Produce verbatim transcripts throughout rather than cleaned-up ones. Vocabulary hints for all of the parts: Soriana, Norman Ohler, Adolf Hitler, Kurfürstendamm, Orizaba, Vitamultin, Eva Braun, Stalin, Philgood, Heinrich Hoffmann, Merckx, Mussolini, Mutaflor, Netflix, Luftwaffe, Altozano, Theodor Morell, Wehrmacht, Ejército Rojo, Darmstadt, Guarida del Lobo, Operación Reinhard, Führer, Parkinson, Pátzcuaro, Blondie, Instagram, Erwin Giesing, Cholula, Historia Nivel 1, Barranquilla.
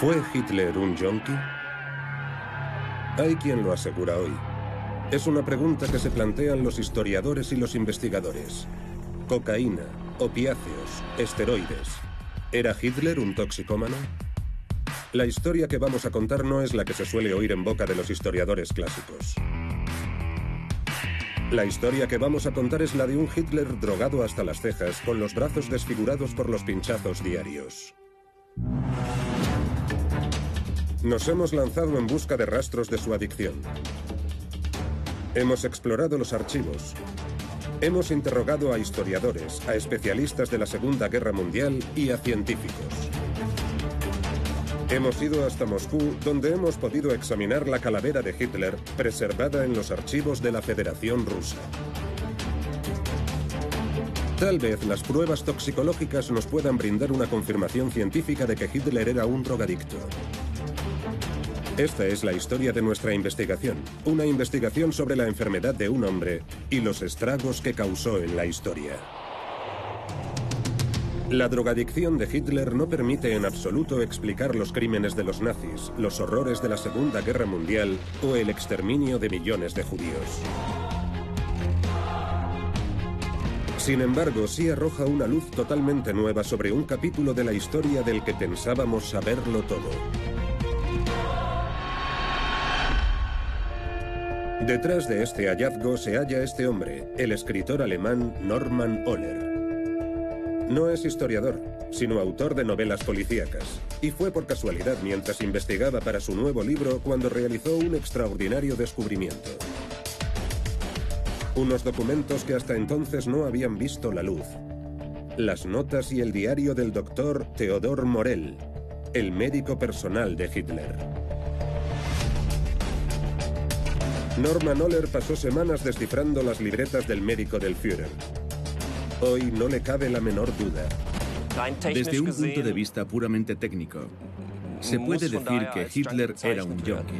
¿Fue Hitler un yonki? Hay quien lo asegura hoy. Es una pregunta que se plantean los historiadores y los investigadores. Cocaína, opiáceos, esteroides. ¿Era Hitler un toxicómano? La historia que vamos a contar no es la que se suele oír en boca de los historiadores clásicos. La historia que vamos a contar es la de un Hitler drogado hasta las cejas, con los brazos desfigurados por los pinchazos diarios. Nos hemos lanzado en busca de rastros de su adicción. Hemos explorado los archivos. Hemos interrogado a historiadores, a especialistas de la Segunda Guerra Mundial y a científicos. Hemos ido hasta Moscú, donde hemos podido examinar la calavera de Hitler, preservada en los archivos de la Federación Rusa. Tal vez las pruebas toxicológicas nos puedan brindar una confirmación científica de que Hitler era un drogadicto. Esta es la historia de nuestra investigación, una investigación sobre la enfermedad de un hombre y los estragos que causó en la historia. La drogadicción de Hitler no permite en absoluto explicar los crímenes de los nazis, los horrores de la Segunda Guerra Mundial o el exterminio de millones de judíos. Sin embargo, sí arroja una luz totalmente nueva sobre un capítulo de la historia del que pensábamos saberlo todo. Detrás de este hallazgo se halla este hombre, el escritor alemán Norman Ohler. No es historiador, sino autor de novelas policíacas, y fue por casualidad mientras investigaba para su nuevo libro cuando realizó un extraordinario descubrimiento. Unos documentos que hasta entonces no habían visto la luz. Las notas y el diario del doctor Theodor Morell, el médico personal de Hitler. Norman Ohler pasó semanas descifrando las libretas del médico del Führer. Hoy no le cabe la menor duda. Desde un punto de vista puramente técnico, se puede decir que Hitler era un yonki.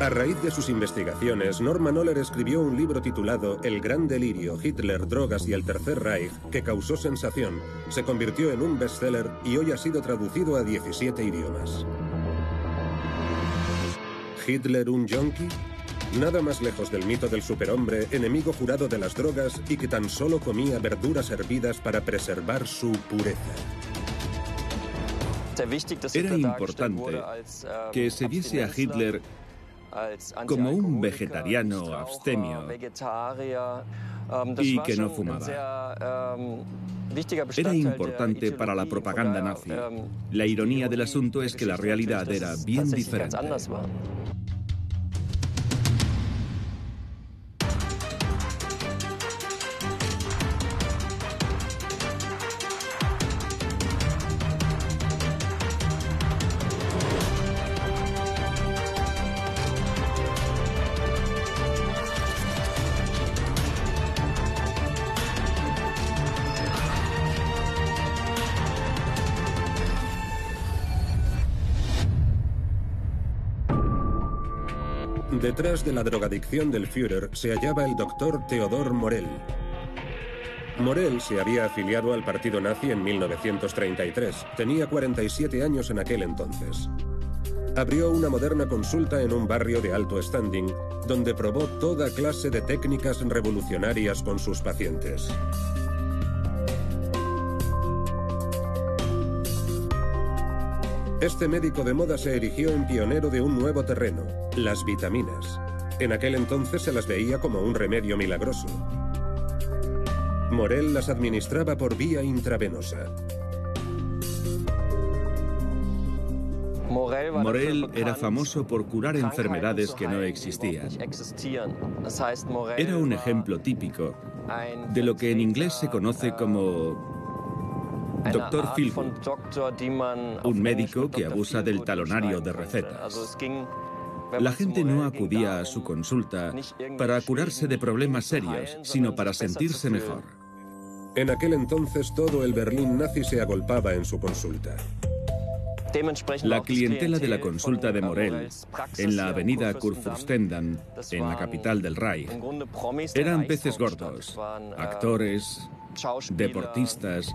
A raíz de sus investigaciones, Norman Ohler escribió un libro titulado El gran delirio, Hitler, drogas y el Tercer Reich, que causó sensación, se convirtió en un bestseller y hoy ha sido traducido a diecisiete idiomas. ¿Hitler un yonki? Nada más lejos del mito del superhombre, enemigo jurado de las drogas y que tan solo comía verduras hervidas para preservar su pureza. Era importante que se viese a Hitler como un vegetariano abstemio y que no fumaba. Era importante para la propaganda nazi. La ironía del asunto es que la realidad era bien diferente. Detrás de la drogadicción del Führer se hallaba el doctor Theodor Morell. Morell se había afiliado al partido nazi en mil novecientos treinta y tres. Tenía cuarenta y siete años en aquel entonces. Abrió una moderna consulta en un barrio de alto standing, donde probó toda clase de técnicas revolucionarias con sus pacientes. Este médico de moda se erigió en pionero de un nuevo terreno, las vitaminas. En aquel entonces se las veía como un remedio milagroso. Morell las administraba por vía intravenosa. Morell era famoso por curar enfermedades que no existían. Era un ejemplo típico de lo que en inglés se conoce como doctor Philgood, un médico que abusa del talonario de recetas. La gente no acudía a su consulta para curarse de problemas serios, sino para sentirse mejor. En aquel entonces todo el Berlín nazi se agolpaba en su consulta. La clientela de la consulta de Morell, en la avenida Kurfürstendamm, en la capital del Reich, eran peces gordos, actores, deportistas,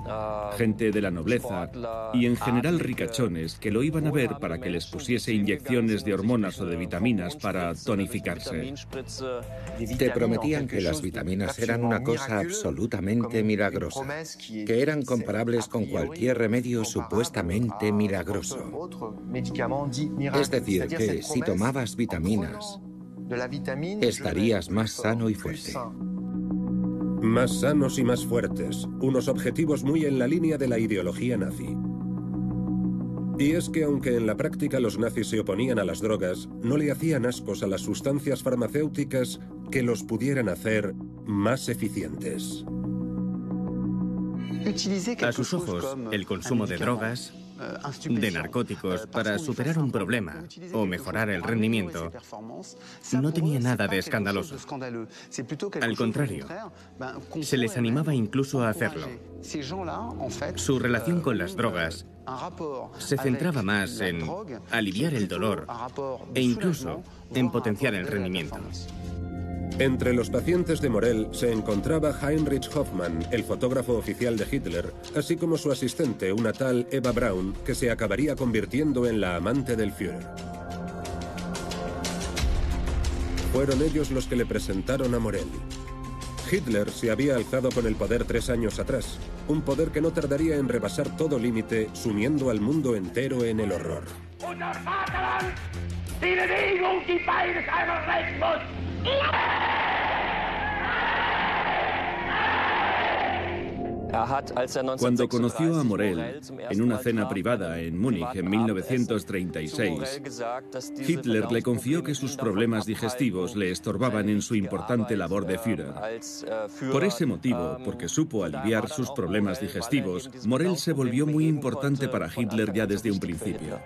gente de la nobleza y en general ricachones que lo iban a ver para que les pusiese inyecciones de hormonas o de vitaminas para tonificarse. Te prometían que las vitaminas eran una cosa absolutamente milagrosa, que eran comparables con cualquier remedio supuestamente milagroso. Es decir, que si tomabas vitaminas, estarías más sano y fuerte. Más sanos y más fuertes, unos objetivos muy en la línea de la ideología nazi. Y es que aunque en la práctica los nazis se oponían a las drogas, no le hacían ascos a las sustancias farmacéuticas que los pudieran hacer más eficientes. A sus ojos, el consumo de drogas, de narcóticos para superar un problema o mejorar el rendimiento no tenía nada de escandaloso. Al contrario, se les animaba incluso a hacerlo. Su relación con las drogas se centraba más en aliviar el dolor e incluso en potenciar el rendimiento. Entre los pacientes de Morell se encontraba Heinrich Hoffmann, el fotógrafo oficial de Hitler, así como su asistente, una tal Eva Braun, que se acabaría convirtiendo en la amante del Führer. Fueron ellos los que le presentaron a Morell. Hitler se había alzado con el poder tres años atrás, un poder que no tardaría en rebasar todo límite, sumiendo al mundo entero en el horror. Cuando conoció a Morell en una cena privada en Múnich en mil novecientos treinta y seis, Hitler le confió que sus problemas digestivos le estorbaban en su importante labor de Führer. Por ese motivo, porque supo aliviar sus problemas digestivos, Morell se volvió muy importante para Hitler ya desde un principio.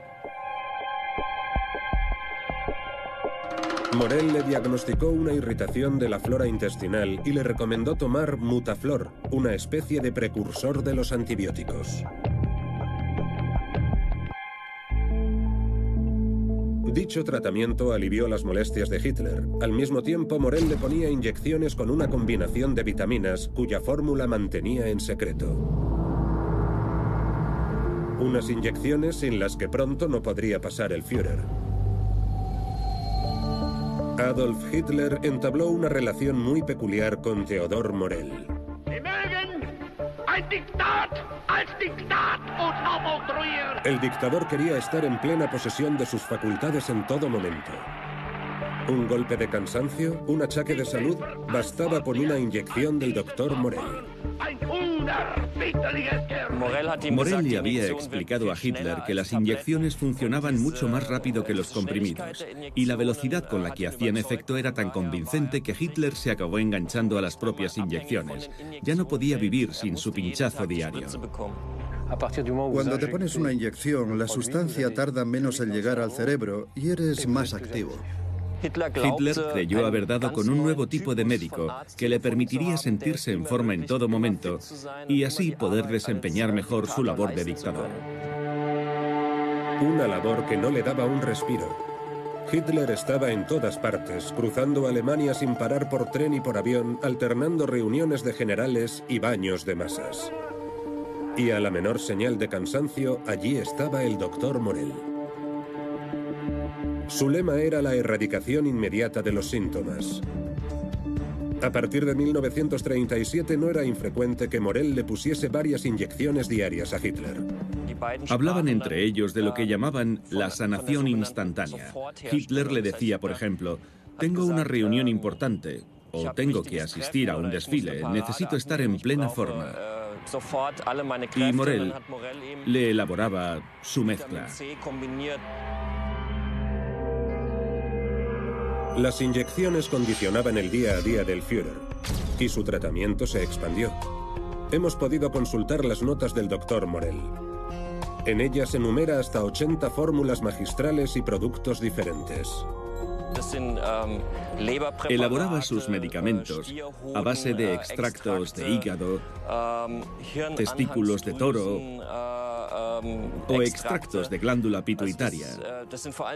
Morell le diagnosticó una irritación de la flora intestinal y le recomendó tomar Mutaflor, una especie de precursor de los antibióticos. Dicho tratamiento alivió las molestias de Hitler. Al mismo tiempo, Morell le ponía inyecciones con una combinación de vitaminas cuya fórmula mantenía en secreto. Unas inyecciones sin las que pronto no podría pasar el Führer. Adolf Hitler entabló una relación muy peculiar con Theodor Morell. El dictador quería estar en plena posesión de sus facultades en todo momento. Un golpe de cansancio, un achaque de salud, bastaba con una inyección del doctor Morell. Morell le había explicado a Hitler que las inyecciones funcionaban mucho más rápido que los comprimidos, y la velocidad con la que hacían efecto era tan convincente que Hitler se acabó enganchando a las propias inyecciones. Ya no podía vivir sin su pinchazo diario. Cuando te pones una inyección, la sustancia tarda menos en llegar al cerebro y eres más activo. Hitler creyó haber dado con un nuevo tipo de médico que le permitiría sentirse en forma en todo momento y así poder desempeñar mejor su labor de dictador. Una labor que no le daba un respiro. Hitler estaba en todas partes, cruzando Alemania sin parar por tren y por avión, alternando reuniones de generales y baños de masas. Y a la menor señal de cansancio, allí estaba el doctor Morell. Su lema era la erradicación inmediata de los síntomas. A partir de mil novecientos treinta y siete no era infrecuente que Morell le pusiese varias inyecciones diarias a Hitler. Hablaban entre ellos de lo que llamaban la sanación instantánea. Hitler le decía, por ejemplo, «Tengo una reunión importante» o «Tengo que asistir a un desfile, necesito estar en plena forma». Y Morell le elaboraba su mezcla. Las inyecciones condicionaban el día a día del Führer, y su tratamiento se expandió. Hemos podido consultar las notas del doctor Morell. En ellas enumera hasta ochenta fórmulas magistrales y productos diferentes. Elaboraba sus medicamentos a base de extractos de hígado, testículos de toro o extractos de glándula pituitaria.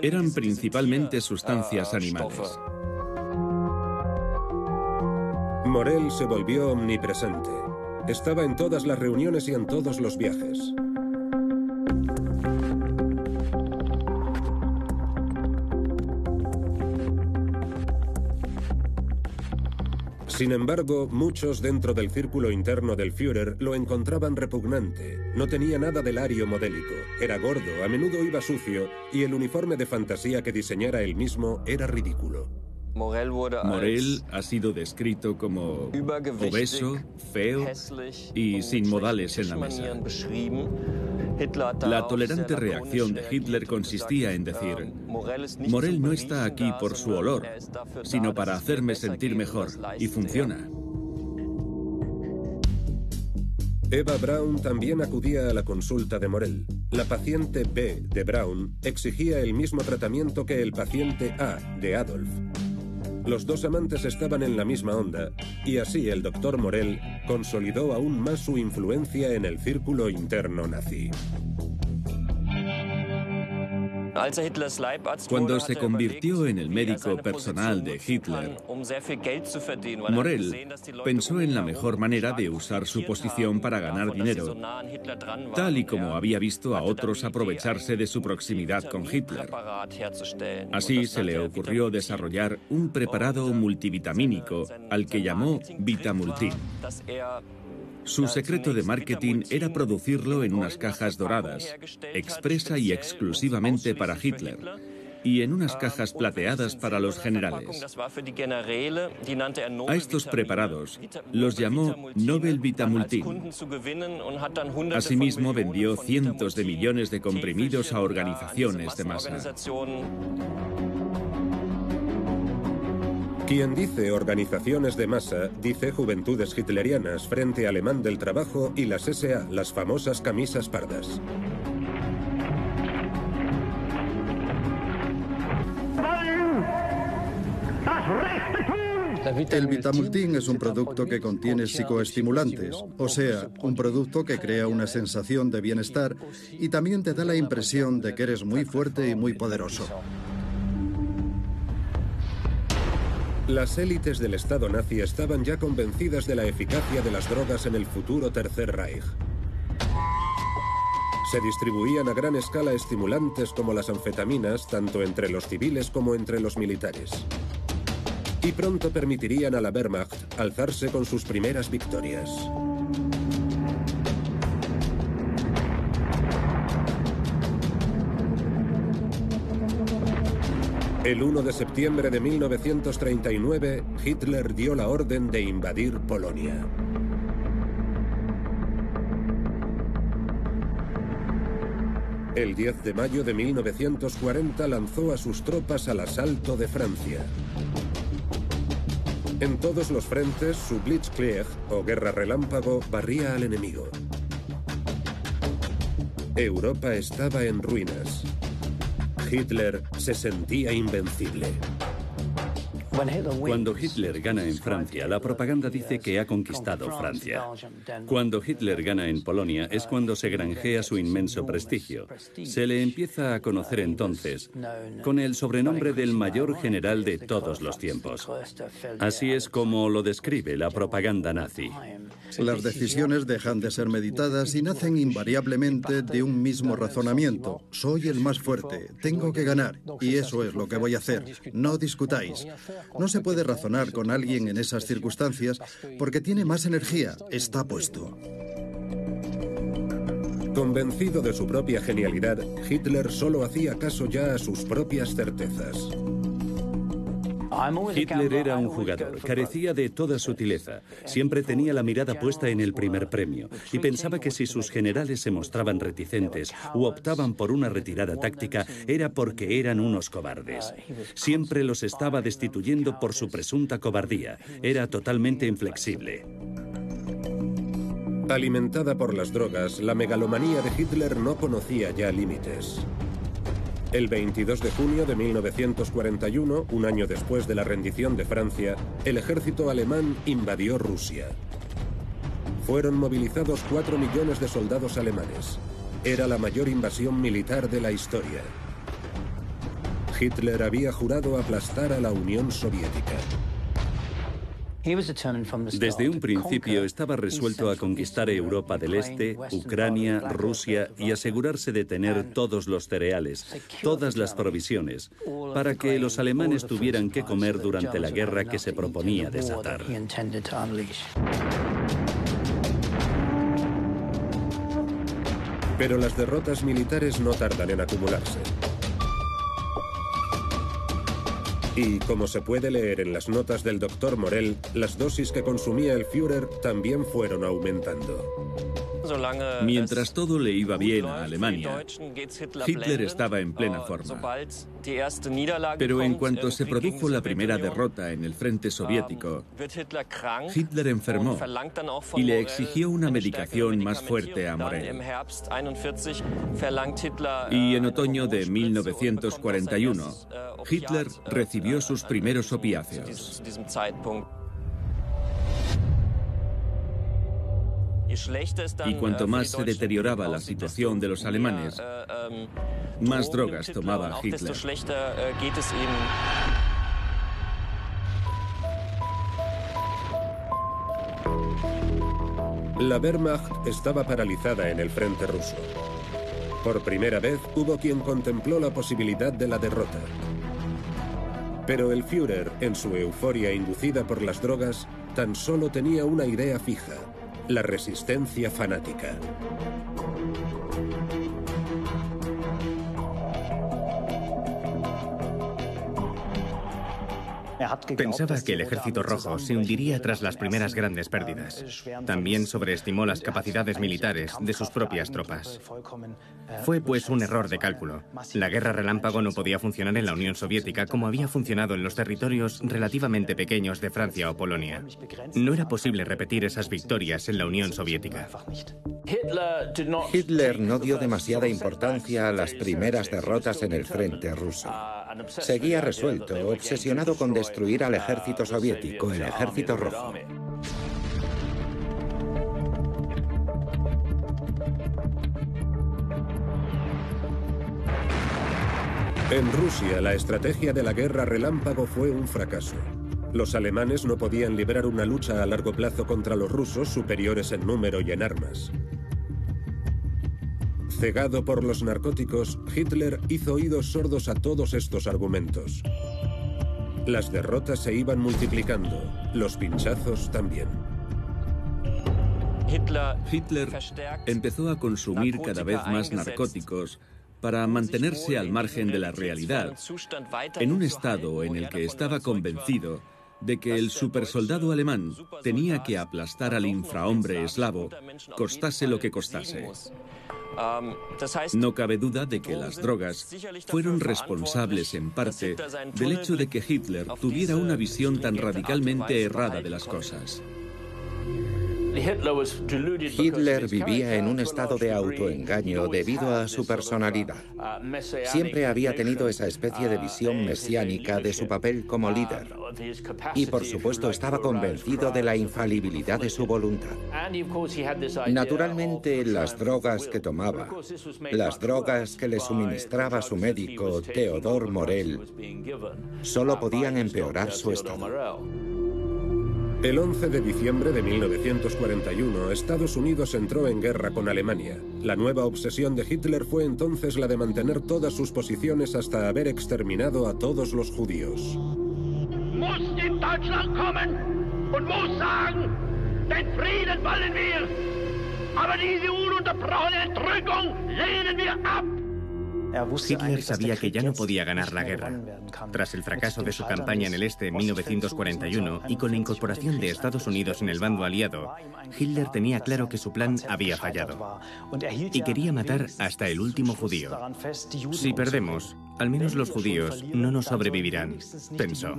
Eran principalmente sustancias animales. Morell se volvió omnipresente. Estaba en todas las reuniones y en todos los viajes. Sin embargo, muchos dentro del círculo interno del Führer lo encontraban repugnante. No tenía nada del ario modélico, era gordo, a menudo iba sucio y el uniforme de fantasía que diseñara él mismo era ridículo. Morell ha sido descrito como obeso, feo y sin modales en la mesa. La tolerante reacción de Hitler consistía en decir: Morell no está aquí por su olor, sino para hacerme sentir mejor, y funciona. Eva Braun también acudía a la consulta de Morell. La paciente B de Braun exigía el mismo tratamiento que el paciente A de Adolf. Los dos amantes estaban en la misma onda, y así el doctor Morell consolidó aún más su influencia en el círculo interno nazi. Cuando se convirtió en el médico personal de Hitler, Morell pensó en la mejor manera de usar su posición para ganar dinero, tal y como había visto a otros aprovecharse de su proximidad con Hitler. Así se le ocurrió desarrollar un preparado multivitamínico al que llamó Vitamultin. Su secreto de marketing era producirlo en unas cajas doradas, expresa y exclusivamente para Hitler, y en unas cajas plateadas para los generales. A estos preparados los llamó Nobel Vitamultin. Asimismo, vendió cientos de millones de comprimidos a organizaciones de masa. Quien dice organizaciones de masa, dice Juventudes Hitlerianas, Frente Alemán del Trabajo y las ese a, las famosas camisas pardas. El Vitamultin es un producto que contiene psicoestimulantes, o sea, un producto que crea una sensación de bienestar y también te da la impresión de que eres muy fuerte y muy poderoso. Las élites del Estado nazi estaban ya convencidas de la eficacia de las drogas en el futuro Tercer Reich. Se distribuían a gran escala estimulantes como las anfetaminas, tanto entre los civiles como entre los militares. Y pronto permitirían a la Wehrmacht alzarse con sus primeras victorias. El uno de septiembre de mil novecientos treinta y nueve, Hitler dio la orden de invadir Polonia. El diez de mayo de mil novecientos cuarenta lanzó a sus tropas al asalto de Francia. En todos los frentes, su Blitzkrieg, o guerra relámpago, barría al enemigo. Europa estaba en ruinas. Hitler se sentía invencible. Cuando Hitler gana en Francia, la propaganda dice que ha conquistado Francia. Cuando Hitler gana en Polonia es cuando se granjea su inmenso prestigio. Se le empieza a conocer entonces con el sobrenombre del mayor general de todos los tiempos. Así es como lo describe la propaganda nazi. Las decisiones dejan de ser meditadas y nacen invariablemente de un mismo razonamiento. Soy el más fuerte, tengo que ganar, y eso es lo que voy a hacer. No discutáis. No se puede razonar con alguien en esas circunstancias porque tiene más energía, está puesto. Convencido de su propia genialidad, Hitler solo hacía caso ya a sus propias certezas. Hitler era un jugador, carecía de toda sutileza. Siempre tenía la mirada puesta en el primer premio y pensaba que si sus generales se mostraban reticentes u optaban por una retirada táctica era porque eran unos cobardes. Siempre los estaba destituyendo por su presunta cobardía. Era totalmente inflexible. Alimentada por las drogas, la megalomanía de Hitler no conocía ya límites. El veintidós de junio de mil novecientos cuarenta y uno, un año después de la rendición de Francia, el ejército alemán invadió Rusia. Fueron movilizados cuatro millones de soldados alemanes. Era la mayor invasión militar de la historia. Hitler había jurado aplastar a la Unión Soviética. Desde un principio estaba resuelto a conquistar Europa del Este, Ucrania, Rusia y asegurarse de tener todos los cereales, todas las provisiones, para que los alemanes tuvieran que comer durante la guerra que se proponía desatar. Pero las derrotas militares no tardan en acumularse. Y, como se puede leer en las notas del doctor Morell, las dosis que consumía el Führer también fueron aumentando. Mientras todo le iba bien a Alemania, Hitler estaba en plena forma. Pero en cuanto se produjo la primera derrota en el frente soviético, Hitler enfermó y le exigió una medicación más fuerte a Morell. Y en otoño de mil novecientos cuarenta y uno, Hitler recibió sus primeros opiáceos. Y cuanto más se deterioraba la situación de los alemanes, más drogas tomaba Hitler. La Wehrmacht estaba paralizada en el frente ruso. Por primera vez hubo quien contempló la posibilidad de la derrota. Pero el Führer, en su euforia inducida por las drogas, tan solo tenía una idea fija: la resistencia fanática. Pensaba que el Ejército Rojo se hundiría tras las primeras grandes pérdidas. También sobreestimó las capacidades militares de sus propias tropas. Fue pues un error de cálculo. La guerra relámpago no podía funcionar en la Unión Soviética como había funcionado en los territorios relativamente pequeños de Francia o Polonia. No era posible repetir esas victorias en la Unión Soviética. Hitler no dio demasiada importancia a las primeras derrotas en el frente ruso. Seguía resuelto, obsesionado con destruir al ejército soviético, el Ejército Rojo. En Rusia, la estrategia de la guerra relámpago fue un fracaso. Los alemanes no podían librar una lucha a largo plazo contra los rusos, superiores en número y en armas. Cegado por los narcóticos, Hitler hizo oídos sordos a todos estos argumentos. Las derrotas se iban multiplicando, los pinchazos también. Hitler empezó a consumir cada vez más narcóticos para mantenerse al margen de la realidad, en un estado en el que estaba convencido de que el supersoldado alemán tenía que aplastar al infrahombre eslavo, costase lo que costase. No cabe duda de que las drogas fueron responsables en parte del hecho de que Hitler tuviera una visión tan radicalmente errada de las cosas. Hitler vivía en un estado de autoengaño debido a su personalidad. Siempre había tenido esa especie de visión mesiánica de su papel como líder. Y por supuesto estaba convencido de la infalibilidad de su voluntad. Naturalmente, las drogas que tomaba, las drogas que le suministraba su médico, Theodor Morell, solo podían empeorar su estado. El once de diciembre de mil novecientos cuarenta y uno, Estados Unidos entró en guerra con Alemania. La nueva obsesión de Hitler fue entonces la de mantener todas sus posiciones hasta haber exterminado a todos los judíos. Hitler sabía que ya no podía ganar la guerra. Tras el fracaso de su campaña en el este en mil novecientos cuarenta y uno y con la incorporación de Estados Unidos en el bando aliado, Hitler tenía claro que su plan había fallado y quería matar hasta el último judío. Si perdemos, al menos los judíos no nos sobrevivirán, pensó.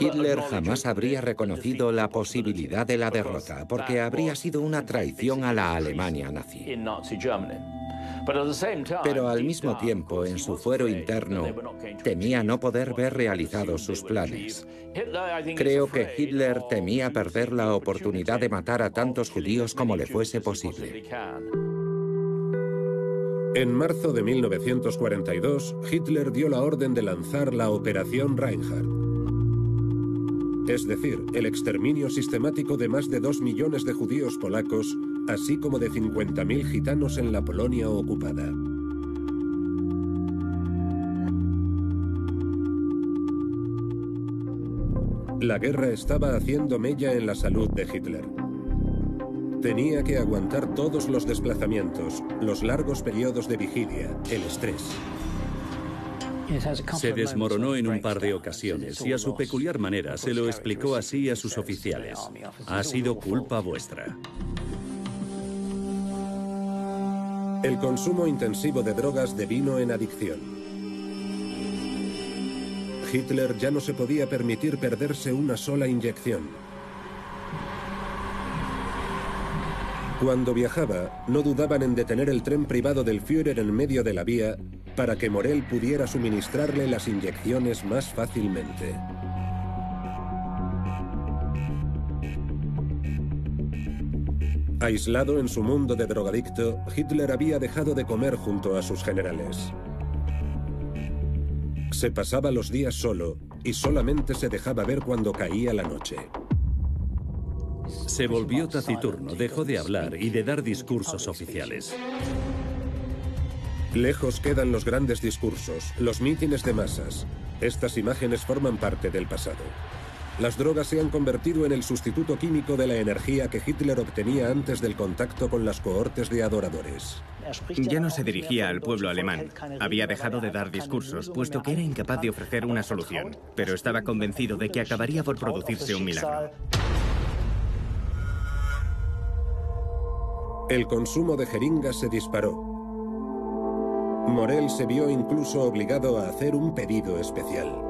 Hitler jamás habría reconocido la posibilidad de la derrota porque habría sido una traición a la Alemania nazi. Pero al mismo tiempo, en su fuero interno, temía no poder ver realizados sus planes. Creo que Hitler temía perder la oportunidad de matar a tantos judíos como le fuese posible. En marzo de mil novecientos cuarenta y dos, Hitler dio la orden de lanzar la Operación Reinhard. es decir, el exterminio sistemático de más de dos millones de judíos polacos, así como de cincuenta mil gitanos en la Polonia ocupada. La guerra estaba haciendo mella en la salud de Hitler. Tenía que aguantar todos los desplazamientos, los largos periodos de vigilia, el estrés. Se desmoronó en un par de ocasiones y a su peculiar manera se lo explicó así a sus oficiales. Ha sido culpa vuestra. El consumo intensivo de drogas devino en adicción. Hitler ya no se podía permitir perderse una sola inyección. Cuando viajaba, no dudaban en detener el tren privado del Führer en medio de la vía para que Morell pudiera suministrarle las inyecciones más fácilmente. Aislado en su mundo de drogadicto, Hitler había dejado de comer junto a sus generales. Se pasaba los días solo y solamente se dejaba ver cuando caía la noche. Se volvió taciturno, dejó de hablar y de dar discursos oficiales. Lejos quedan los grandes discursos, los mítines de masas. Estas imágenes forman parte del pasado. Las drogas se han convertido en el sustituto químico de la energía que Hitler obtenía antes del contacto con las cohortes de adoradores. Ya no se dirigía al pueblo alemán. Había dejado de dar discursos, puesto que era incapaz de ofrecer una solución, pero estaba convencido de que acabaría por producirse un milagro. El consumo de jeringas se disparó. Morell se vio incluso obligado a hacer un pedido especial.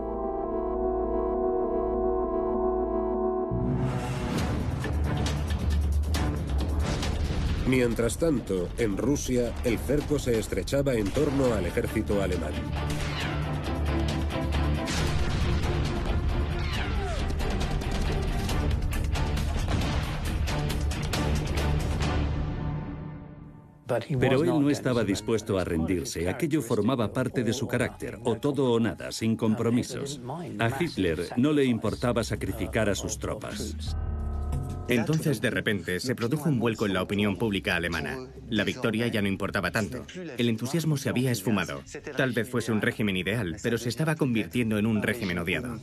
Mientras tanto, en Rusia, el cerco se estrechaba en torno al ejército alemán. Pero él no estaba dispuesto a rendirse. Aquello formaba parte de su carácter, o todo o nada, sin compromisos. A Hitler no le importaba sacrificar a sus tropas. Entonces, de repente, se produjo un vuelco en la opinión pública alemana. La victoria ya no importaba tanto. El entusiasmo se había esfumado. Tal vez fuese un régimen ideal, pero se estaba convirtiendo en un régimen odiado.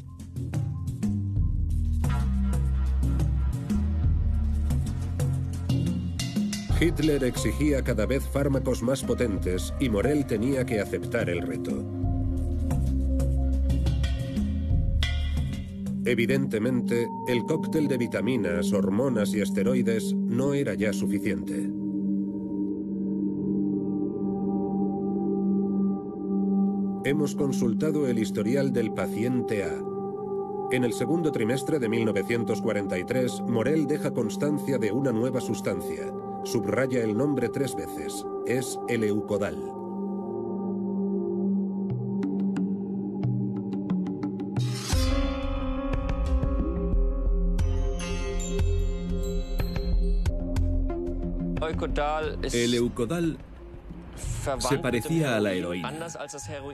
Hitler exigía cada vez fármacos más potentes y Morell tenía que aceptar el reto. Evidentemente, el cóctel de vitaminas, hormonas y esteroides no era ya suficiente. Hemos consultado el historial del paciente A. En el segundo trimestre de mil novecientos cuarenta y tres, Morell deja constancia de una nueva sustancia. Subraya el nombre tres veces. Es el Eucodal. El Eucodal se parecía a la heroína.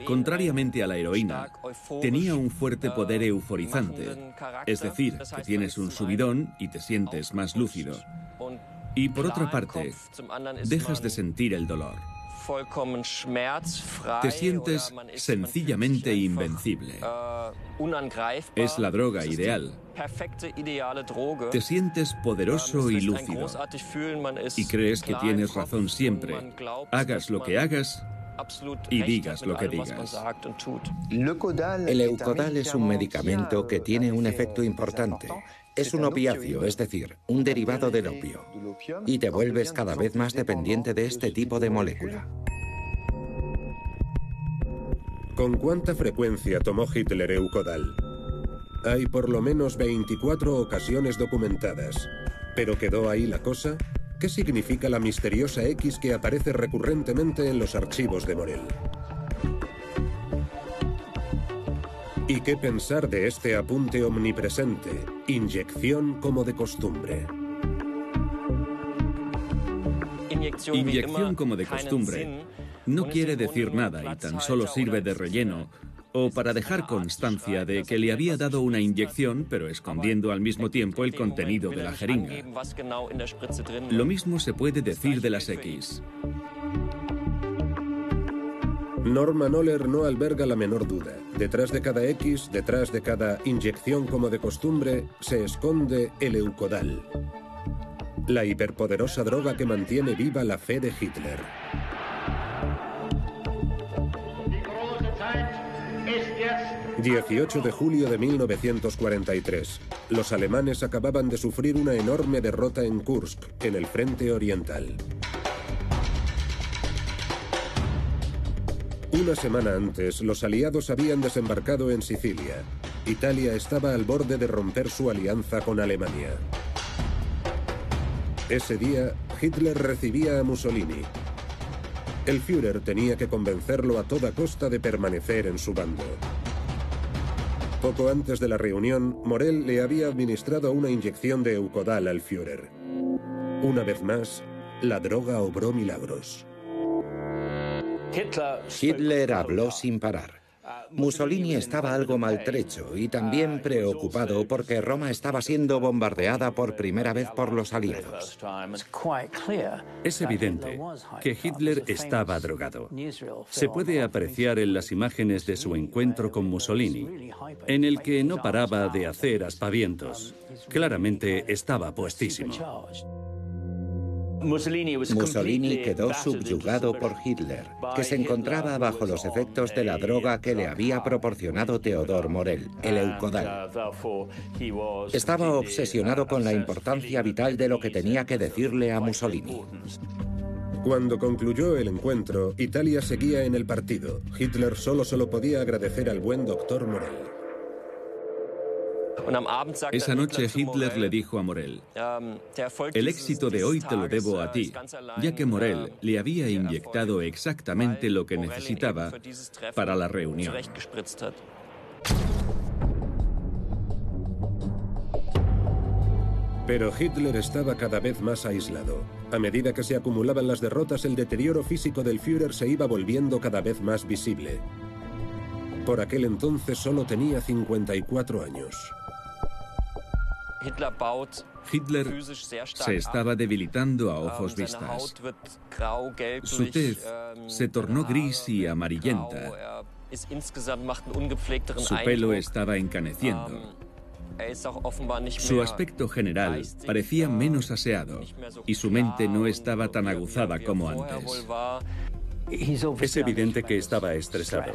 Contrariamente a la heroína, tenía un fuerte poder euforizante, es decir, que tienes un subidón y te sientes más lúcido. Y por otra parte, dejas de sentir el dolor. Te sientes sencillamente invencible. Es la droga ideal. Te sientes poderoso y lúcido. Y crees que tienes razón siempre. Hagas lo que hagas y digas lo que digas. El Eucodal es un medicamento que tiene un efecto importante. Es un opiáceo, es decir, un derivado del opio, y te vuelves cada vez más dependiente de este tipo de molécula. ¿Con cuánta frecuencia tomó Hitler Eucodal? Hay por lo menos veinticuatro ocasiones documentadas. ¿Pero quedó ahí la cosa? ¿Qué significa la misteriosa X que aparece recurrentemente en los archivos de Morell? ¿Y qué pensar de este apunte omnipresente? Inyección como de costumbre. Inyección como de costumbre no quiere decir nada y tan solo sirve de relleno o para dejar constancia de que le había dado una inyección, pero escondiendo al mismo tiempo el contenido de la jeringa. Lo mismo se puede decir de las X. Norman Ohler no alberga la menor duda. Detrás de cada X, detrás de cada inyección como de costumbre, se esconde el Eucodal, la hiperpoderosa droga que mantiene viva la fe de Hitler. dieciocho de julio de mil novecientos cuarenta y tres. Los alemanes acababan de sufrir una enorme derrota en Kursk, en el frente oriental. Una semana antes, los aliados habían desembarcado en Sicilia. Italia estaba al borde de romper su alianza con Alemania. Ese día, Hitler recibía a Mussolini. El Führer tenía que convencerlo a toda costa de permanecer en su bando. Poco antes de la reunión, Morell le había administrado una inyección de Eucodal al Führer. Una vez más, la droga obró milagros. Hitler habló sin parar. Mussolini estaba algo maltrecho y también preocupado porque Roma estaba siendo bombardeada por primera vez por los aliados. Es evidente que Hitler estaba drogado. Se puede apreciar en las imágenes de su encuentro con Mussolini, en el que no paraba de hacer aspavientos. Claramente estaba puestísimo. Mussolini quedó subyugado por Hitler, que se encontraba bajo los efectos de la droga que le había proporcionado Theodor Morell, el Eucodal. Estaba obsesionado con la importancia vital de lo que tenía que decirle a Mussolini. Cuando concluyó el encuentro, Italia seguía en el partido. Hitler solo se lo podía agradecer al buen doctor Morell. Esa noche Hitler le dijo a Morell: el éxito de hoy te lo debo a ti, ya que Morell le había inyectado exactamente lo que necesitaba para la reunión. Pero Hitler estaba cada vez más aislado. A medida que se acumulaban las derrotas, el deterioro físico del Führer se iba volviendo cada vez más visible. Por aquel entonces solo tenía cincuenta y cuatro años. Hitler se estaba debilitando a ojos vistas. Su tez se tornó gris y amarillenta. Su pelo estaba encaneciendo. Su aspecto general parecía menos aseado y su mente no estaba tan aguzada como antes. Es evidente que estaba estresado.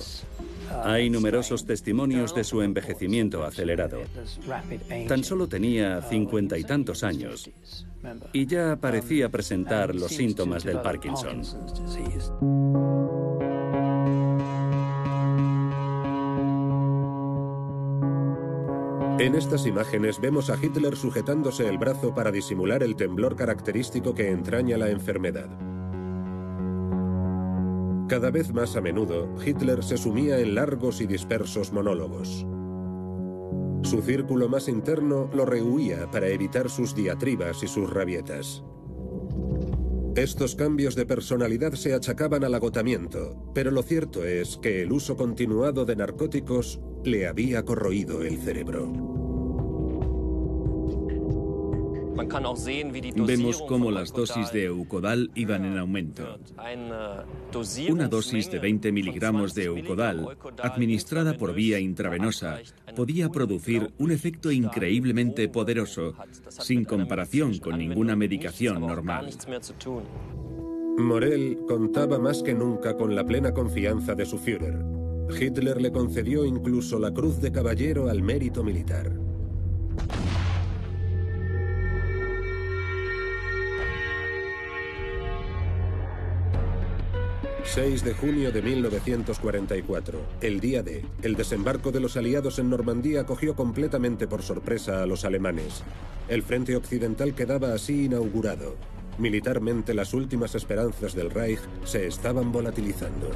Hay numerosos testimonios de su envejecimiento acelerado. Tan solo tenía cincuenta y tantos años y ya parecía presentar los síntomas del Parkinson. En estas imágenes vemos a Hitler sujetándose el brazo para disimular el temblor característico que entraña la enfermedad. Cada vez más a menudo, Hitler se sumía en largos y dispersos monólogos. Su círculo más interno lo rehuía para evitar sus diatribas y sus rabietas. Estos cambios de personalidad se achacaban al agotamiento, pero lo cierto es que el uso continuado de narcóticos le había corroído el cerebro. Vemos cómo las dosis de Eucodal iban en aumento. Una dosis de veinte miligramos de Eucodal, administrada por vía intravenosa, podía producir un efecto increíblemente poderoso, sin comparación con ninguna medicación normal. Morell contaba más que nunca con la plena confianza de su Führer. Hitler le concedió incluso la Cruz de Caballero al mérito militar. seis de junio de mil novecientos cuarenta y cuatro, el día D. El desembarco de los aliados en Normandía cogió completamente por sorpresa a los alemanes. El frente occidental quedaba así inaugurado. Militarmente, las últimas esperanzas del Reich se estaban volatilizando.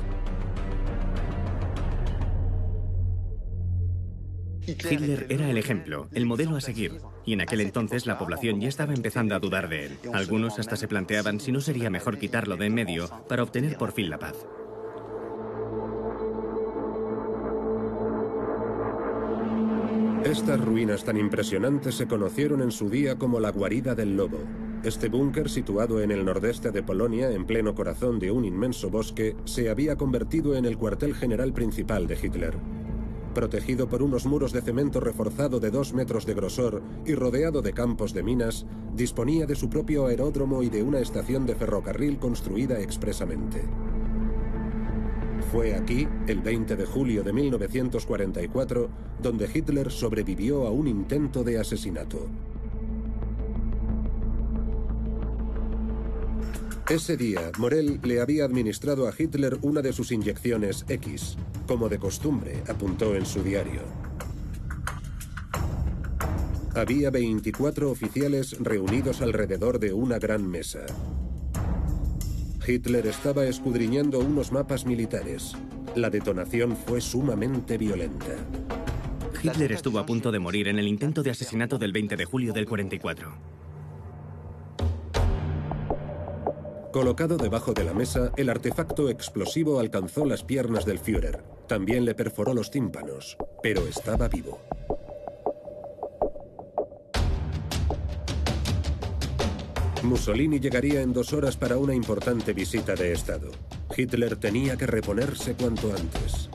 Hitler era el ejemplo, el modelo a seguir, y en aquel entonces la población ya estaba empezando a dudar de él. Algunos hasta se planteaban si no sería mejor quitarlo de en medio para obtener por fin la paz. Estas ruinas tan impresionantes se conocieron en su día como la Guarida del Lobo. Este búnker, situado en el nordeste de Polonia, en pleno corazón de un inmenso bosque, se había convertido en el cuartel general principal de Hitler. Protegido por unos muros de cemento reforzado de dos metros de grosor y rodeado de campos de minas, disponía de su propio aeródromo y de una estación de ferrocarril construida expresamente. Fue aquí, el veinte de julio de mil novecientos cuarenta y cuatro, donde Hitler sobrevivió a un intento de asesinato. Ese día, Morell le había administrado a Hitler una de sus inyecciones X, como de costumbre, apuntó en su diario. Había veinticuatro oficiales reunidos alrededor de una gran mesa. Hitler estaba escudriñando unos mapas militares. La detonación fue sumamente violenta. Hitler estuvo a punto de morir en el intento de asesinato del veinte de julio del cuarenta y cuatro. Colocado debajo de la mesa, el artefacto explosivo alcanzó las piernas del Führer. También le perforó los tímpanos, pero estaba vivo. Mussolini llegaría en dos horas para una importante visita de Estado. Hitler tenía que reponerse cuanto antes.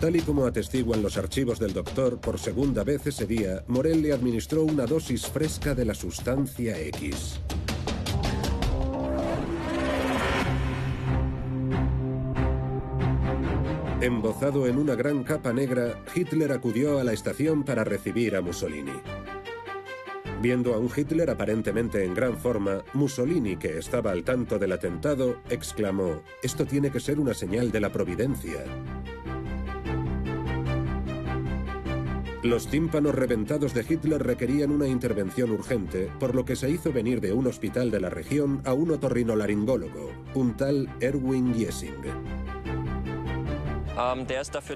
Tal y como atestiguan los archivos del doctor, por segunda vez ese día, Morell le administró una dosis fresca de la sustancia X. Embozado en una gran capa negra, Hitler acudió a la estación para recibir a Mussolini. Viendo a un Hitler aparentemente en gran forma, Mussolini, que estaba al tanto del atentado, exclamó: «Esto tiene que ser una señal de la providencia». Los tímpanos reventados de Hitler requerían una intervención urgente, por lo que se hizo venir de un hospital de la región a un otorrinolaringólogo, un tal Erwin Giesing.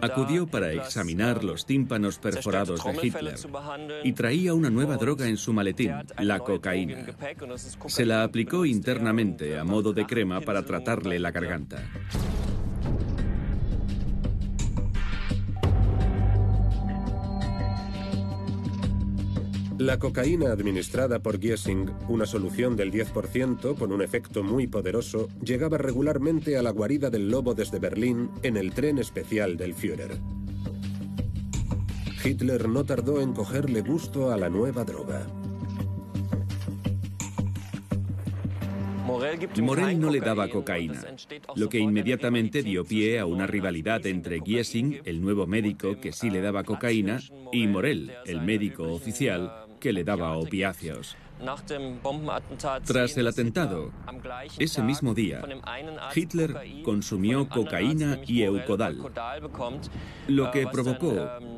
Acudió para examinar los tímpanos perforados de Hitler y traía una nueva droga en su maletín, la cocaína. Se la aplicó internamente a modo de crema para tratarle la garganta. La cocaína administrada por Giesing, una solución del diez por ciento con un efecto muy poderoso, llegaba regularmente a la Guarida del Lobo desde Berlín en el tren especial del Führer. Hitler no tardó en cogerle gusto a la nueva droga. Morell no le daba cocaína, lo que inmediatamente dio pie a una rivalidad entre Giesing, el nuevo médico que sí le daba cocaína, y Morell, el médico oficial, que le daba opiáceos. Tras el atentado, ese mismo día, Hitler consumió cocaína y Eucodal, lo que provocó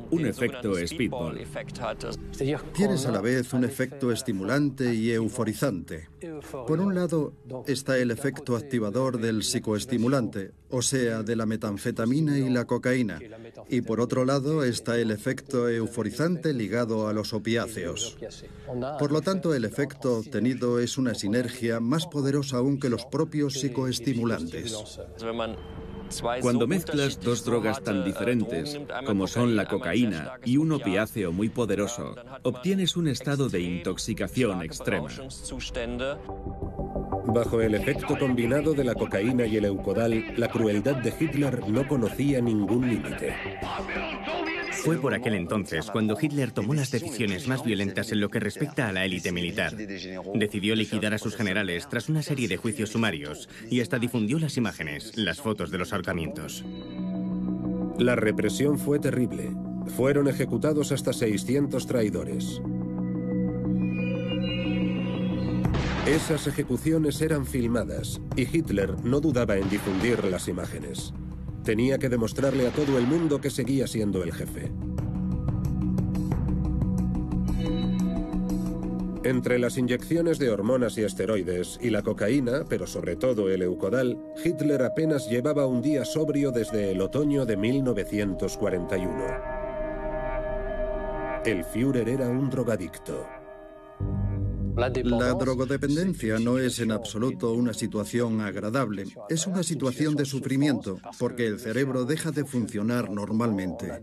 un efecto speedball. Tienes a la vez un efecto estimulante y euforizante. Por un lado está el efecto activador del psicoestimulante, o sea, de la metanfetamina y la cocaína. Y por otro lado está el efecto euforizante ligado a los opiáceos. Por lo tanto, el efecto obtenido es una sinergia más poderosa aún que los propios psicoestimulantes. Cuando mezclas dos drogas tan diferentes, como son la cocaína y un opiáceo muy poderoso, obtienes un estado de intoxicación extrema. Bajo el efecto combinado de la cocaína y el Eucodal, la crueldad de Hitler no conocía ningún límite. Fue por aquel entonces cuando Hitler tomó las decisiones más violentas en lo que respecta a la élite militar. Decidió liquidar a sus generales tras una serie de juicios sumarios y hasta difundió las imágenes, las fotos de los ahorcamientos. La represión fue terrible. Fueron ejecutados hasta seiscientos traidores. Esas ejecuciones eran filmadas y Hitler no dudaba en difundir las imágenes. Tenía que demostrarle a todo el mundo que seguía siendo el jefe. Entre las inyecciones de hormonas y esteroides y la cocaína, pero sobre todo el Eucodal, Hitler apenas llevaba un día sobrio desde el otoño de mil novecientos cuarenta y uno. El Führer era un drogadicto. La drogodependencia no es en absoluto una situación agradable, es una situación de sufrimiento, porque el cerebro deja de funcionar normalmente.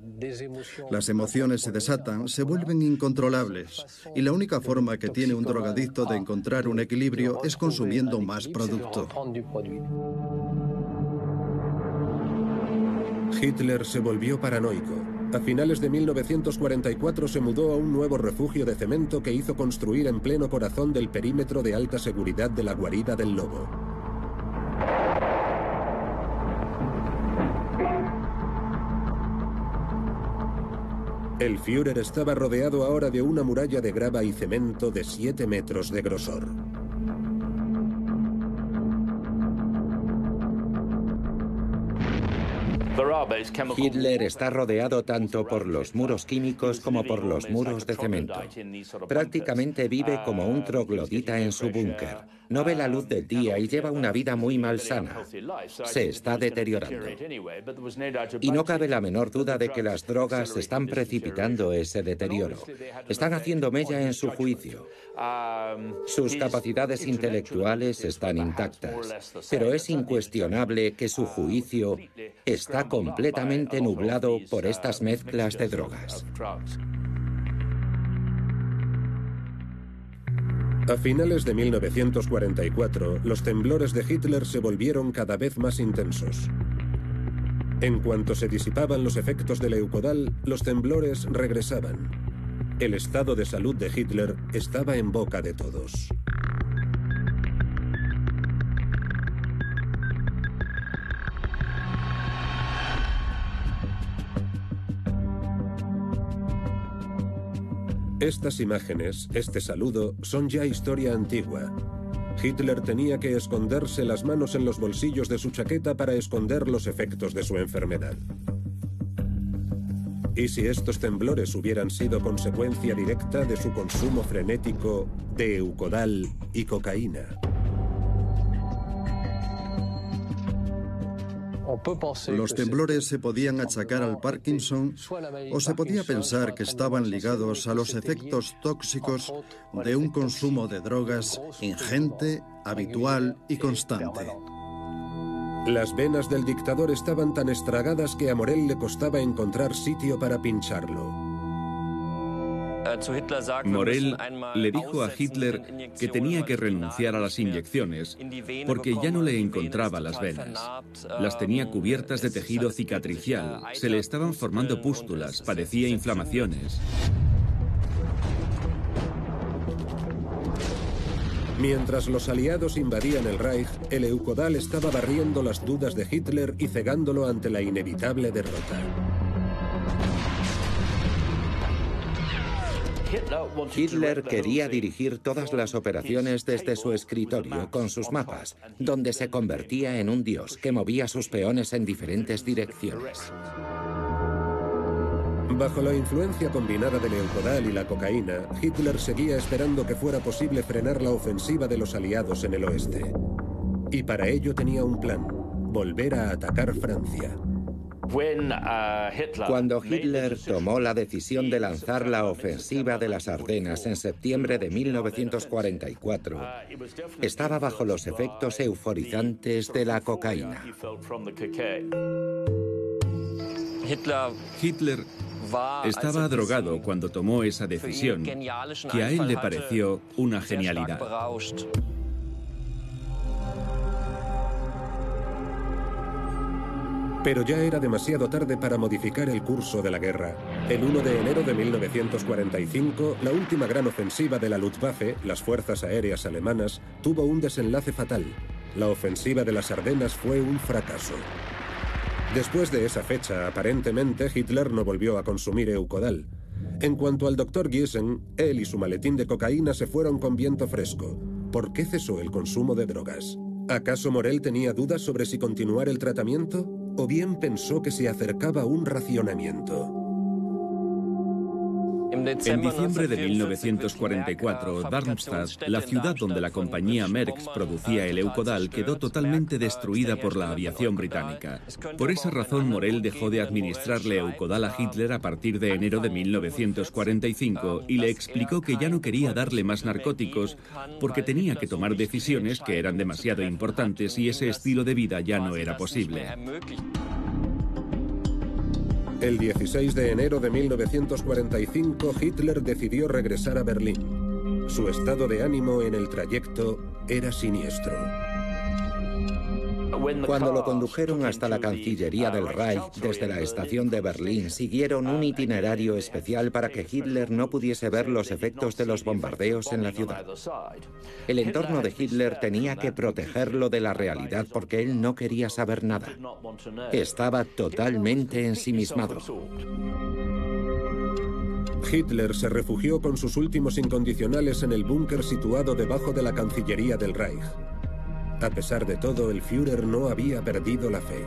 Las emociones se desatan, se vuelven incontrolables, y la única forma que tiene un drogadicto de encontrar un equilibrio es consumiendo más producto. Hitler se volvió paranoico. A finales de mil novecientos cuarenta y cuatro se mudó a un nuevo refugio de cemento que hizo construir en pleno corazón del perímetro de alta seguridad de la Guarida del Lobo. El Führer estaba rodeado ahora de una muralla de grava y cemento de siete metros de grosor. Hitler está rodeado tanto por los muros químicos como por los muros de cemento. Prácticamente vive como un troglodita en su búnker. No ve la luz del día y lleva una vida muy malsana. Se está deteriorando. Y no cabe la menor duda de que las drogas están precipitando ese deterioro. Están haciendo mella en su juicio. Sus capacidades intelectuales están intactas, pero es incuestionable que su juicio está completamente nublado por estas mezclas de drogas. A finales de mil novecientos cuarenta y cuatro, los temblores de Hitler se volvieron cada vez más intensos. En cuanto se disipaban los efectos del Eucodal, los temblores regresaban. El estado de salud de Hitler estaba en boca de todos. Estas imágenes, este saludo, son ya historia antigua. Hitler tenía que esconderse las manos en los bolsillos de su chaqueta para esconder los efectos de su enfermedad. ¿Y si estos temblores hubieran sido consecuencia directa de su consumo frenético de Eucodal y cocaína? Los temblores se podían achacar al Parkinson o se podía pensar que estaban ligados a los efectos tóxicos de un consumo de drogas ingente, habitual y constante. Las venas del dictador estaban tan estragadas que a Morell le costaba encontrar sitio para pincharlo. Morell le dijo a Hitler que tenía que renunciar a las inyecciones porque ya no le encontraba las venas. Las tenía cubiertas de tejido cicatricial, se le estaban formando pústulas, padecía inflamaciones. Mientras los aliados invadían el Reich, el Eucodal estaba barriendo las dudas de Hitler y cegándolo ante la inevitable derrota. Hitler quería dirigir todas las operaciones desde su escritorio con sus mapas, donde se convertía en un dios que movía sus peones en diferentes direcciones. Bajo la influencia combinada del Eucodal y la cocaína, Hitler seguía esperando que fuera posible frenar la ofensiva de los aliados en el oeste. Y para ello tenía un plan: volver a atacar Francia. Cuando Hitler tomó la decisión de lanzar la ofensiva de las Ardenas en septiembre de mil novecientos cuarenta y cuatro, estaba bajo los efectos euforizantes de la cocaína. Hitler estaba drogado cuando tomó esa decisión, que a él le pareció una genialidad. Pero ya era demasiado tarde para modificar el curso de la guerra. El uno de enero de mil novecientos cuarenta y cinco, la última gran ofensiva de la Luftwaffe, las fuerzas aéreas alemanas, tuvo un desenlace fatal. La ofensiva de las Ardenas fue un fracaso. Después de esa fecha, aparentemente, Hitler no volvió a consumir Eucodal. En cuanto al doctor Giesing, él y su maletín de cocaína se fueron con viento fresco. ¿Por qué cesó el consumo de drogas? ¿Acaso Morell tenía dudas sobre si continuar el tratamiento? ¿O bien pensó que se acercaba un racionamiento? En diciembre de mil novecientos cuarenta y cuatro, Darmstadt, la ciudad donde la compañía Merckx producía el Eucodal, quedó totalmente destruida por la aviación británica. Por esa razón, Morell dejó de administrarle Eucodal a Hitler a partir de enero de mil novecientos cuarenta y cinco y le explicó que ya no quería darle más narcóticos porque tenía que tomar decisiones que eran demasiado importantes y ese estilo de vida ya no era posible. El dieciséis de enero de mil novecientos cuarenta y cinco, Hitler decidió regresar a Berlín. Su estado de ánimo en el trayecto era siniestro. Cuando lo condujeron hasta la Cancillería del Reich desde la estación de Berlín, siguieron un itinerario especial para que Hitler no pudiese ver los efectos de los bombardeos en la ciudad. El entorno de Hitler tenía que protegerlo de la realidad porque él no quería saber nada. Estaba totalmente ensimismado. Hitler se refugió con sus últimos incondicionales en el búnker situado debajo de la Cancillería del Reich. A pesar de todo, el Führer no había perdido la fe.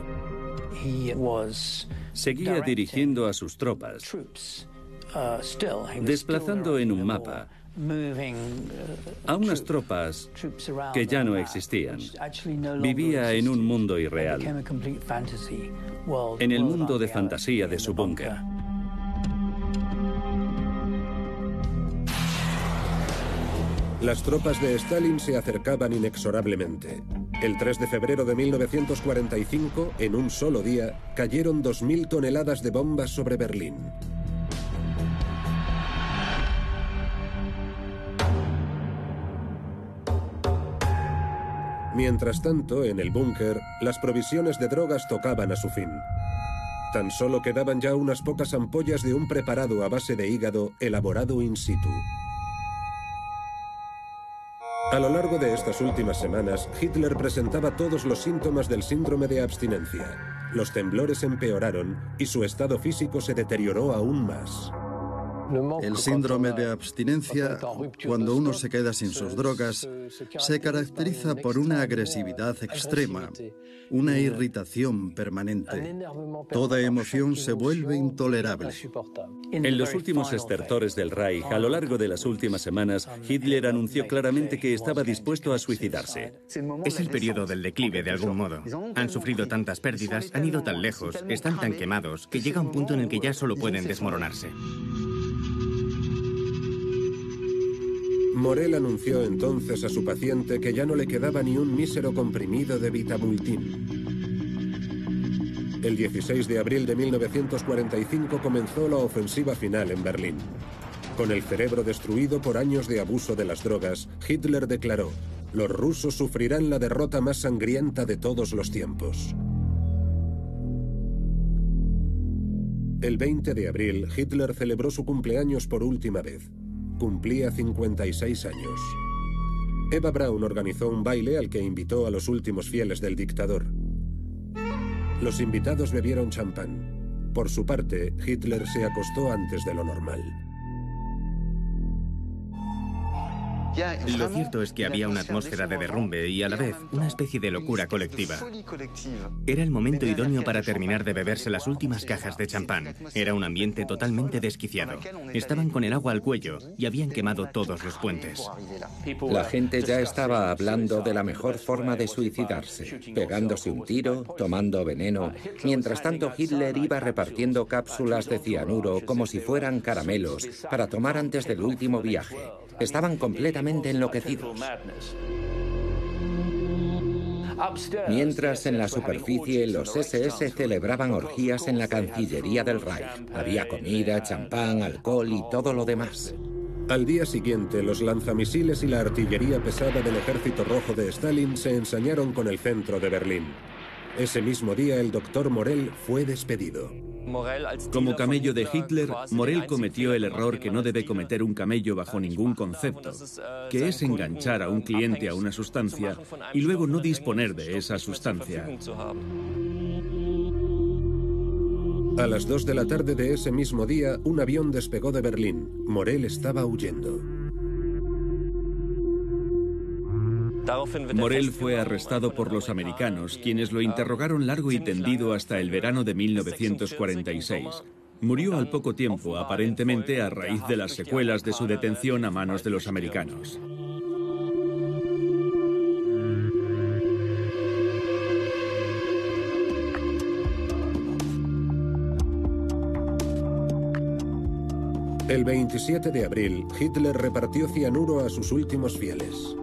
Seguía dirigiendo a sus tropas, desplazando en un mapa a unas tropas que ya no existían. Vivía en un mundo irreal, en el mundo de fantasía de su búnker. Las tropas de Stalin se acercaban inexorablemente. El tres de febrero de mil novecientos cuarenta y cinco, en un solo día, cayeron dos mil toneladas de bombas sobre Berlín. Mientras tanto, en el búnker, las provisiones de drogas tocaban a su fin. Tan solo quedaban ya unas pocas ampollas de un preparado a base de hígado elaborado in situ. A lo largo de estas últimas semanas, Hitler presentaba todos los síntomas del síndrome de abstinencia. Los temblores empeoraron y su estado físico se deterioró aún más. El síndrome de abstinencia, cuando uno se queda sin sus drogas, se caracteriza por una agresividad extrema, una irritación permanente. Toda emoción se vuelve intolerable. En los últimos estertores del Reich, a lo largo de las últimas semanas, Hitler anunció claramente que estaba dispuesto a suicidarse. Es el periodo del declive, de algún modo. Han sufrido tantas pérdidas, han ido tan lejos, están tan quemados, que llega un punto en el que ya solo pueden desmoronarse. Morell anunció entonces a su paciente que ya no le quedaba ni un mísero comprimido de Vitamultin. El dieciséis de abril de mil novecientos cuarenta y cinco comenzó la ofensiva final en Berlín. Con el cerebro destruido por años de abuso de las drogas, Hitler declaró: "Los rusos sufrirán la derrota más sangrienta de todos los tiempos". El veinte de abril, Hitler celebró su cumpleaños por última vez. Cumplía cincuenta y seis años. Eva Braun organizó un baile al que invitó a los últimos fieles del dictador. Los invitados bebieron champán. Por su parte, Hitler se acostó antes de lo normal. Lo cierto es que había una atmósfera de derrumbe y a la vez una especie de locura colectiva. Era el momento idóneo para terminar de beberse las últimas cajas de champán. Era un ambiente totalmente desquiciado. Estaban con el agua al cuello y habían quemado todos los puentes. La gente ya estaba hablando de la mejor forma de suicidarse, pegándose un tiro, tomando veneno. Mientras tanto, Hitler iba repartiendo cápsulas de cianuro como si fueran caramelos para tomar antes del último viaje. Estaban completamente enloquecidos. Mientras en la superficie los ese ese celebraban orgías en la Cancillería del Reich. Había comida, champán, alcohol y todo lo demás. Al día siguiente, los lanzamisiles y la artillería pesada del Ejército Rojo de Stalin se ensañaron con el centro de Berlín. Ese mismo día, el doctor Morell fue despedido. Como camello de Hitler, Morell cometió el error que no debe cometer un camello bajo ningún concepto, que es enganchar a un cliente a una sustancia y luego no disponer de esa sustancia. A las dos de la tarde de ese mismo día, un avión despegó de Berlín. Morell estaba huyendo. Morell fue arrestado por los americanos, quienes lo interrogaron largo y tendido hasta el verano de mil novecientos cuarenta y seis. Murió al poco tiempo, aparentemente a raíz de las secuelas de su detención a manos de los americanos. El veintisiete de abril, Hitler repartió cianuro a sus últimos fieles.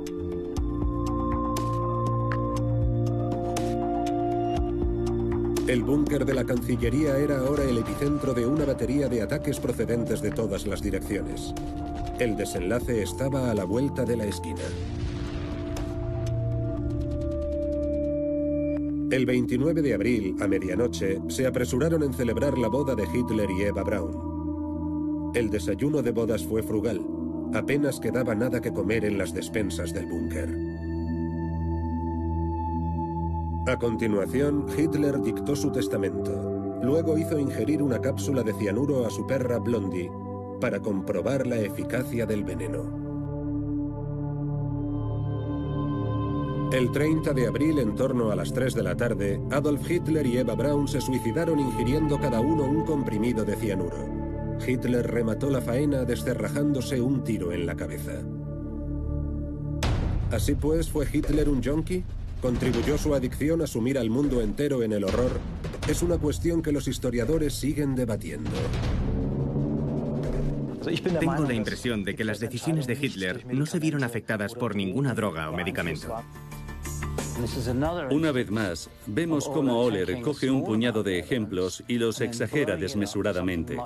El búnker de la Cancillería era ahora el epicentro de una batería de ataques procedentes de todas las direcciones. El desenlace estaba a la vuelta de la esquina. El veintinueve de abril, a medianoche, se apresuraron en celebrar la boda de Hitler y Eva Braun. El desayuno de bodas fue frugal. Apenas quedaba nada que comer en las despensas del búnker. A continuación, Hitler dictó su testamento. Luego hizo ingerir una cápsula de cianuro a su perra Blondie para comprobar la eficacia del veneno. El treinta de abril, en torno a las tres de la tarde, Adolf Hitler y Eva Braun se suicidaron ingiriendo cada uno un comprimido de cianuro. Hitler remató la faena descerrajándose un tiro en la cabeza. Así pues, ¿fue Hitler un yonki? ¿Contribuyó su adicción a sumir al mundo entero en el horror? Es una cuestión que los historiadores siguen debatiendo. Tengo la impresión de que las decisiones de Hitler no se vieron afectadas por ninguna droga o medicamento. Una vez más, vemos cómo Ohler coge un puñado de ejemplos y los exagera desmesuradamente.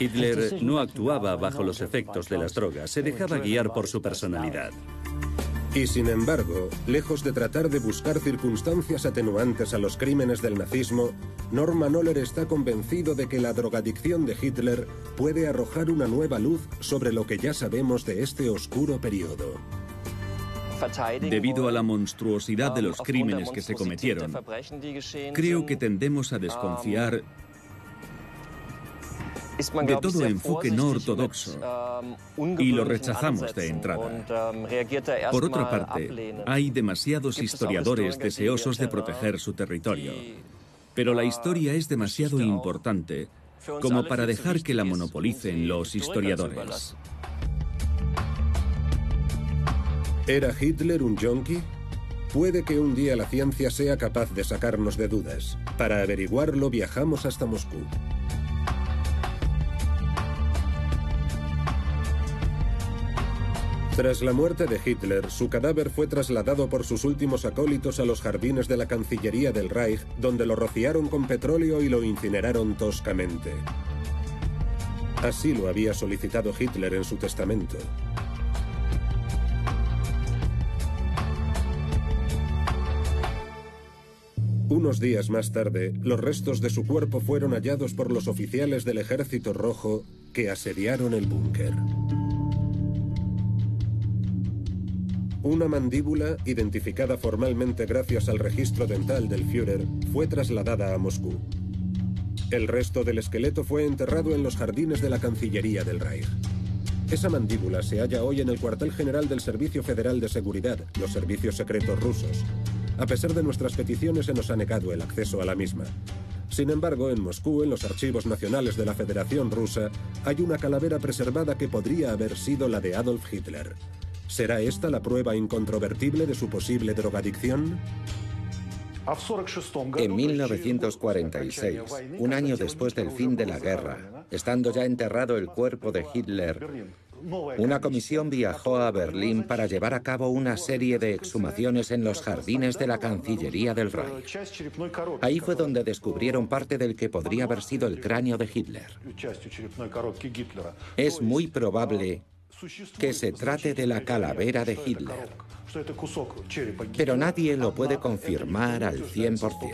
Hitler no actuaba bajo los efectos de las drogas, se dejaba guiar por su personalidad. Y sin embargo, lejos de tratar de buscar circunstancias atenuantes a los crímenes del nazismo, Norman Ohler está convencido de que la drogadicción de Hitler puede arrojar una nueva luz sobre lo que ya sabemos de este oscuro periodo. Debido a la monstruosidad de los crímenes que se cometieron, creo que tendemos a desconfiar de todo enfoque no ortodoxo y lo rechazamos de entrada. Por otra parte, hay demasiados historiadores deseosos de proteger su territorio, pero la historia es demasiado importante como para dejar que la monopolicen los historiadores. ¿Era Hitler un yonki? Puede que un día la ciencia sea capaz de sacarnos de dudas. Para averiguarlo viajamos hasta Moscú. Tras la muerte de Hitler, su cadáver fue trasladado por sus últimos acólitos a los jardines de la Cancillería del Reich, donde lo rociaron con petróleo y lo incineraron toscamente. Así lo había solicitado Hitler en su testamento. Unos días más tarde, los restos de su cuerpo fueron hallados por los oficiales del Ejército Rojo que asediaron el búnker. Una mandíbula, identificada formalmente gracias al registro dental del Führer, fue trasladada a Moscú. El resto del esqueleto fue enterrado en los jardines de la Cancillería del Reich. Esa mandíbula se halla hoy en el cuartel general del Servicio Federal de Seguridad, los servicios secretos rusos. A pesar de nuestras peticiones, se nos ha negado el acceso a la misma. Sin embargo, en Moscú, en los archivos nacionales de la Federación Rusa, hay una calavera preservada que podría haber sido la de Adolf Hitler. ¿Será esta la prueba incontrovertible de su posible drogadicción? En mil novecientos cuarenta y seis, un año después del fin de la guerra, estando ya enterrado el cuerpo de Hitler, una comisión viajó a Berlín para llevar a cabo una serie de exhumaciones en los jardines de la Cancillería del Reich. Ahí fue donde descubrieron parte del que podría haber sido el cráneo de Hitler. Es muy probable que se trate de la calavera de Hitler, pero nadie lo puede confirmar al cien por cien.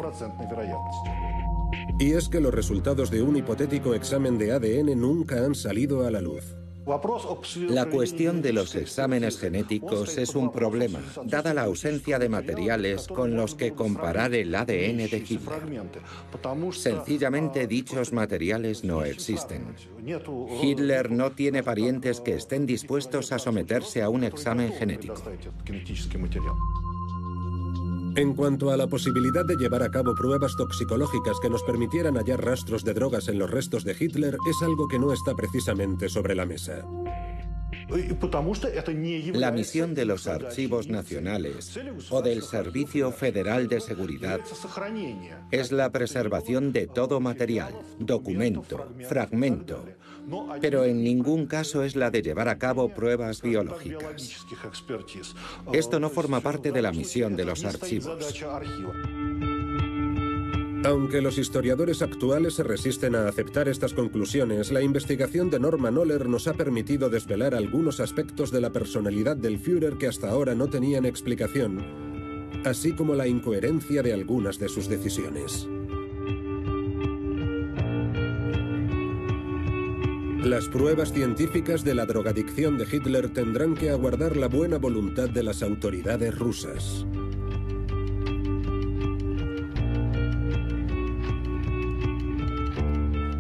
Y es que los resultados de un hipotético examen de A D N nunca han salido a la luz. La cuestión de los exámenes genéticos es un problema, dada la ausencia de materiales con los que comparar el A D N de Hitler. Sencillamente, dichos materiales no existen. Hitler no tiene parientes que estén dispuestos a someterse a un examen genético. En cuanto a la posibilidad de llevar a cabo pruebas toxicológicas que nos permitieran hallar rastros de drogas en los restos de Hitler, es algo que no está precisamente sobre la mesa. La misión de los archivos nacionales o del Servicio Federal de Seguridad es la preservación de todo material, documento, fragmento, pero en ningún caso es la de llevar a cabo pruebas biológicas. Esto no forma parte de la misión de los archivos. Aunque los historiadores actuales se resisten a aceptar estas conclusiones, la investigación de Norman Ohler nos ha permitido desvelar algunos aspectos de la personalidad del Führer que hasta ahora no tenían explicación, así como la incoherencia de algunas de sus decisiones. Las pruebas científicas de la drogadicción de Hitler tendrán que aguardar la buena voluntad de las autoridades rusas.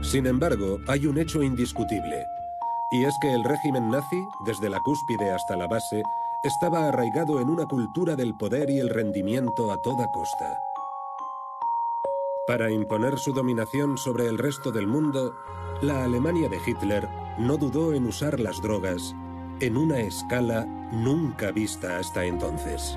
Sin embargo, hay un hecho indiscutible, y es que el régimen nazi, desde la cúspide hasta la base, estaba arraigado en una cultura del poder y el rendimiento a toda costa. Para imponer su dominación sobre el resto del mundo, la Alemania de Hitler no dudó en usar las drogas en una escala nunca vista hasta entonces.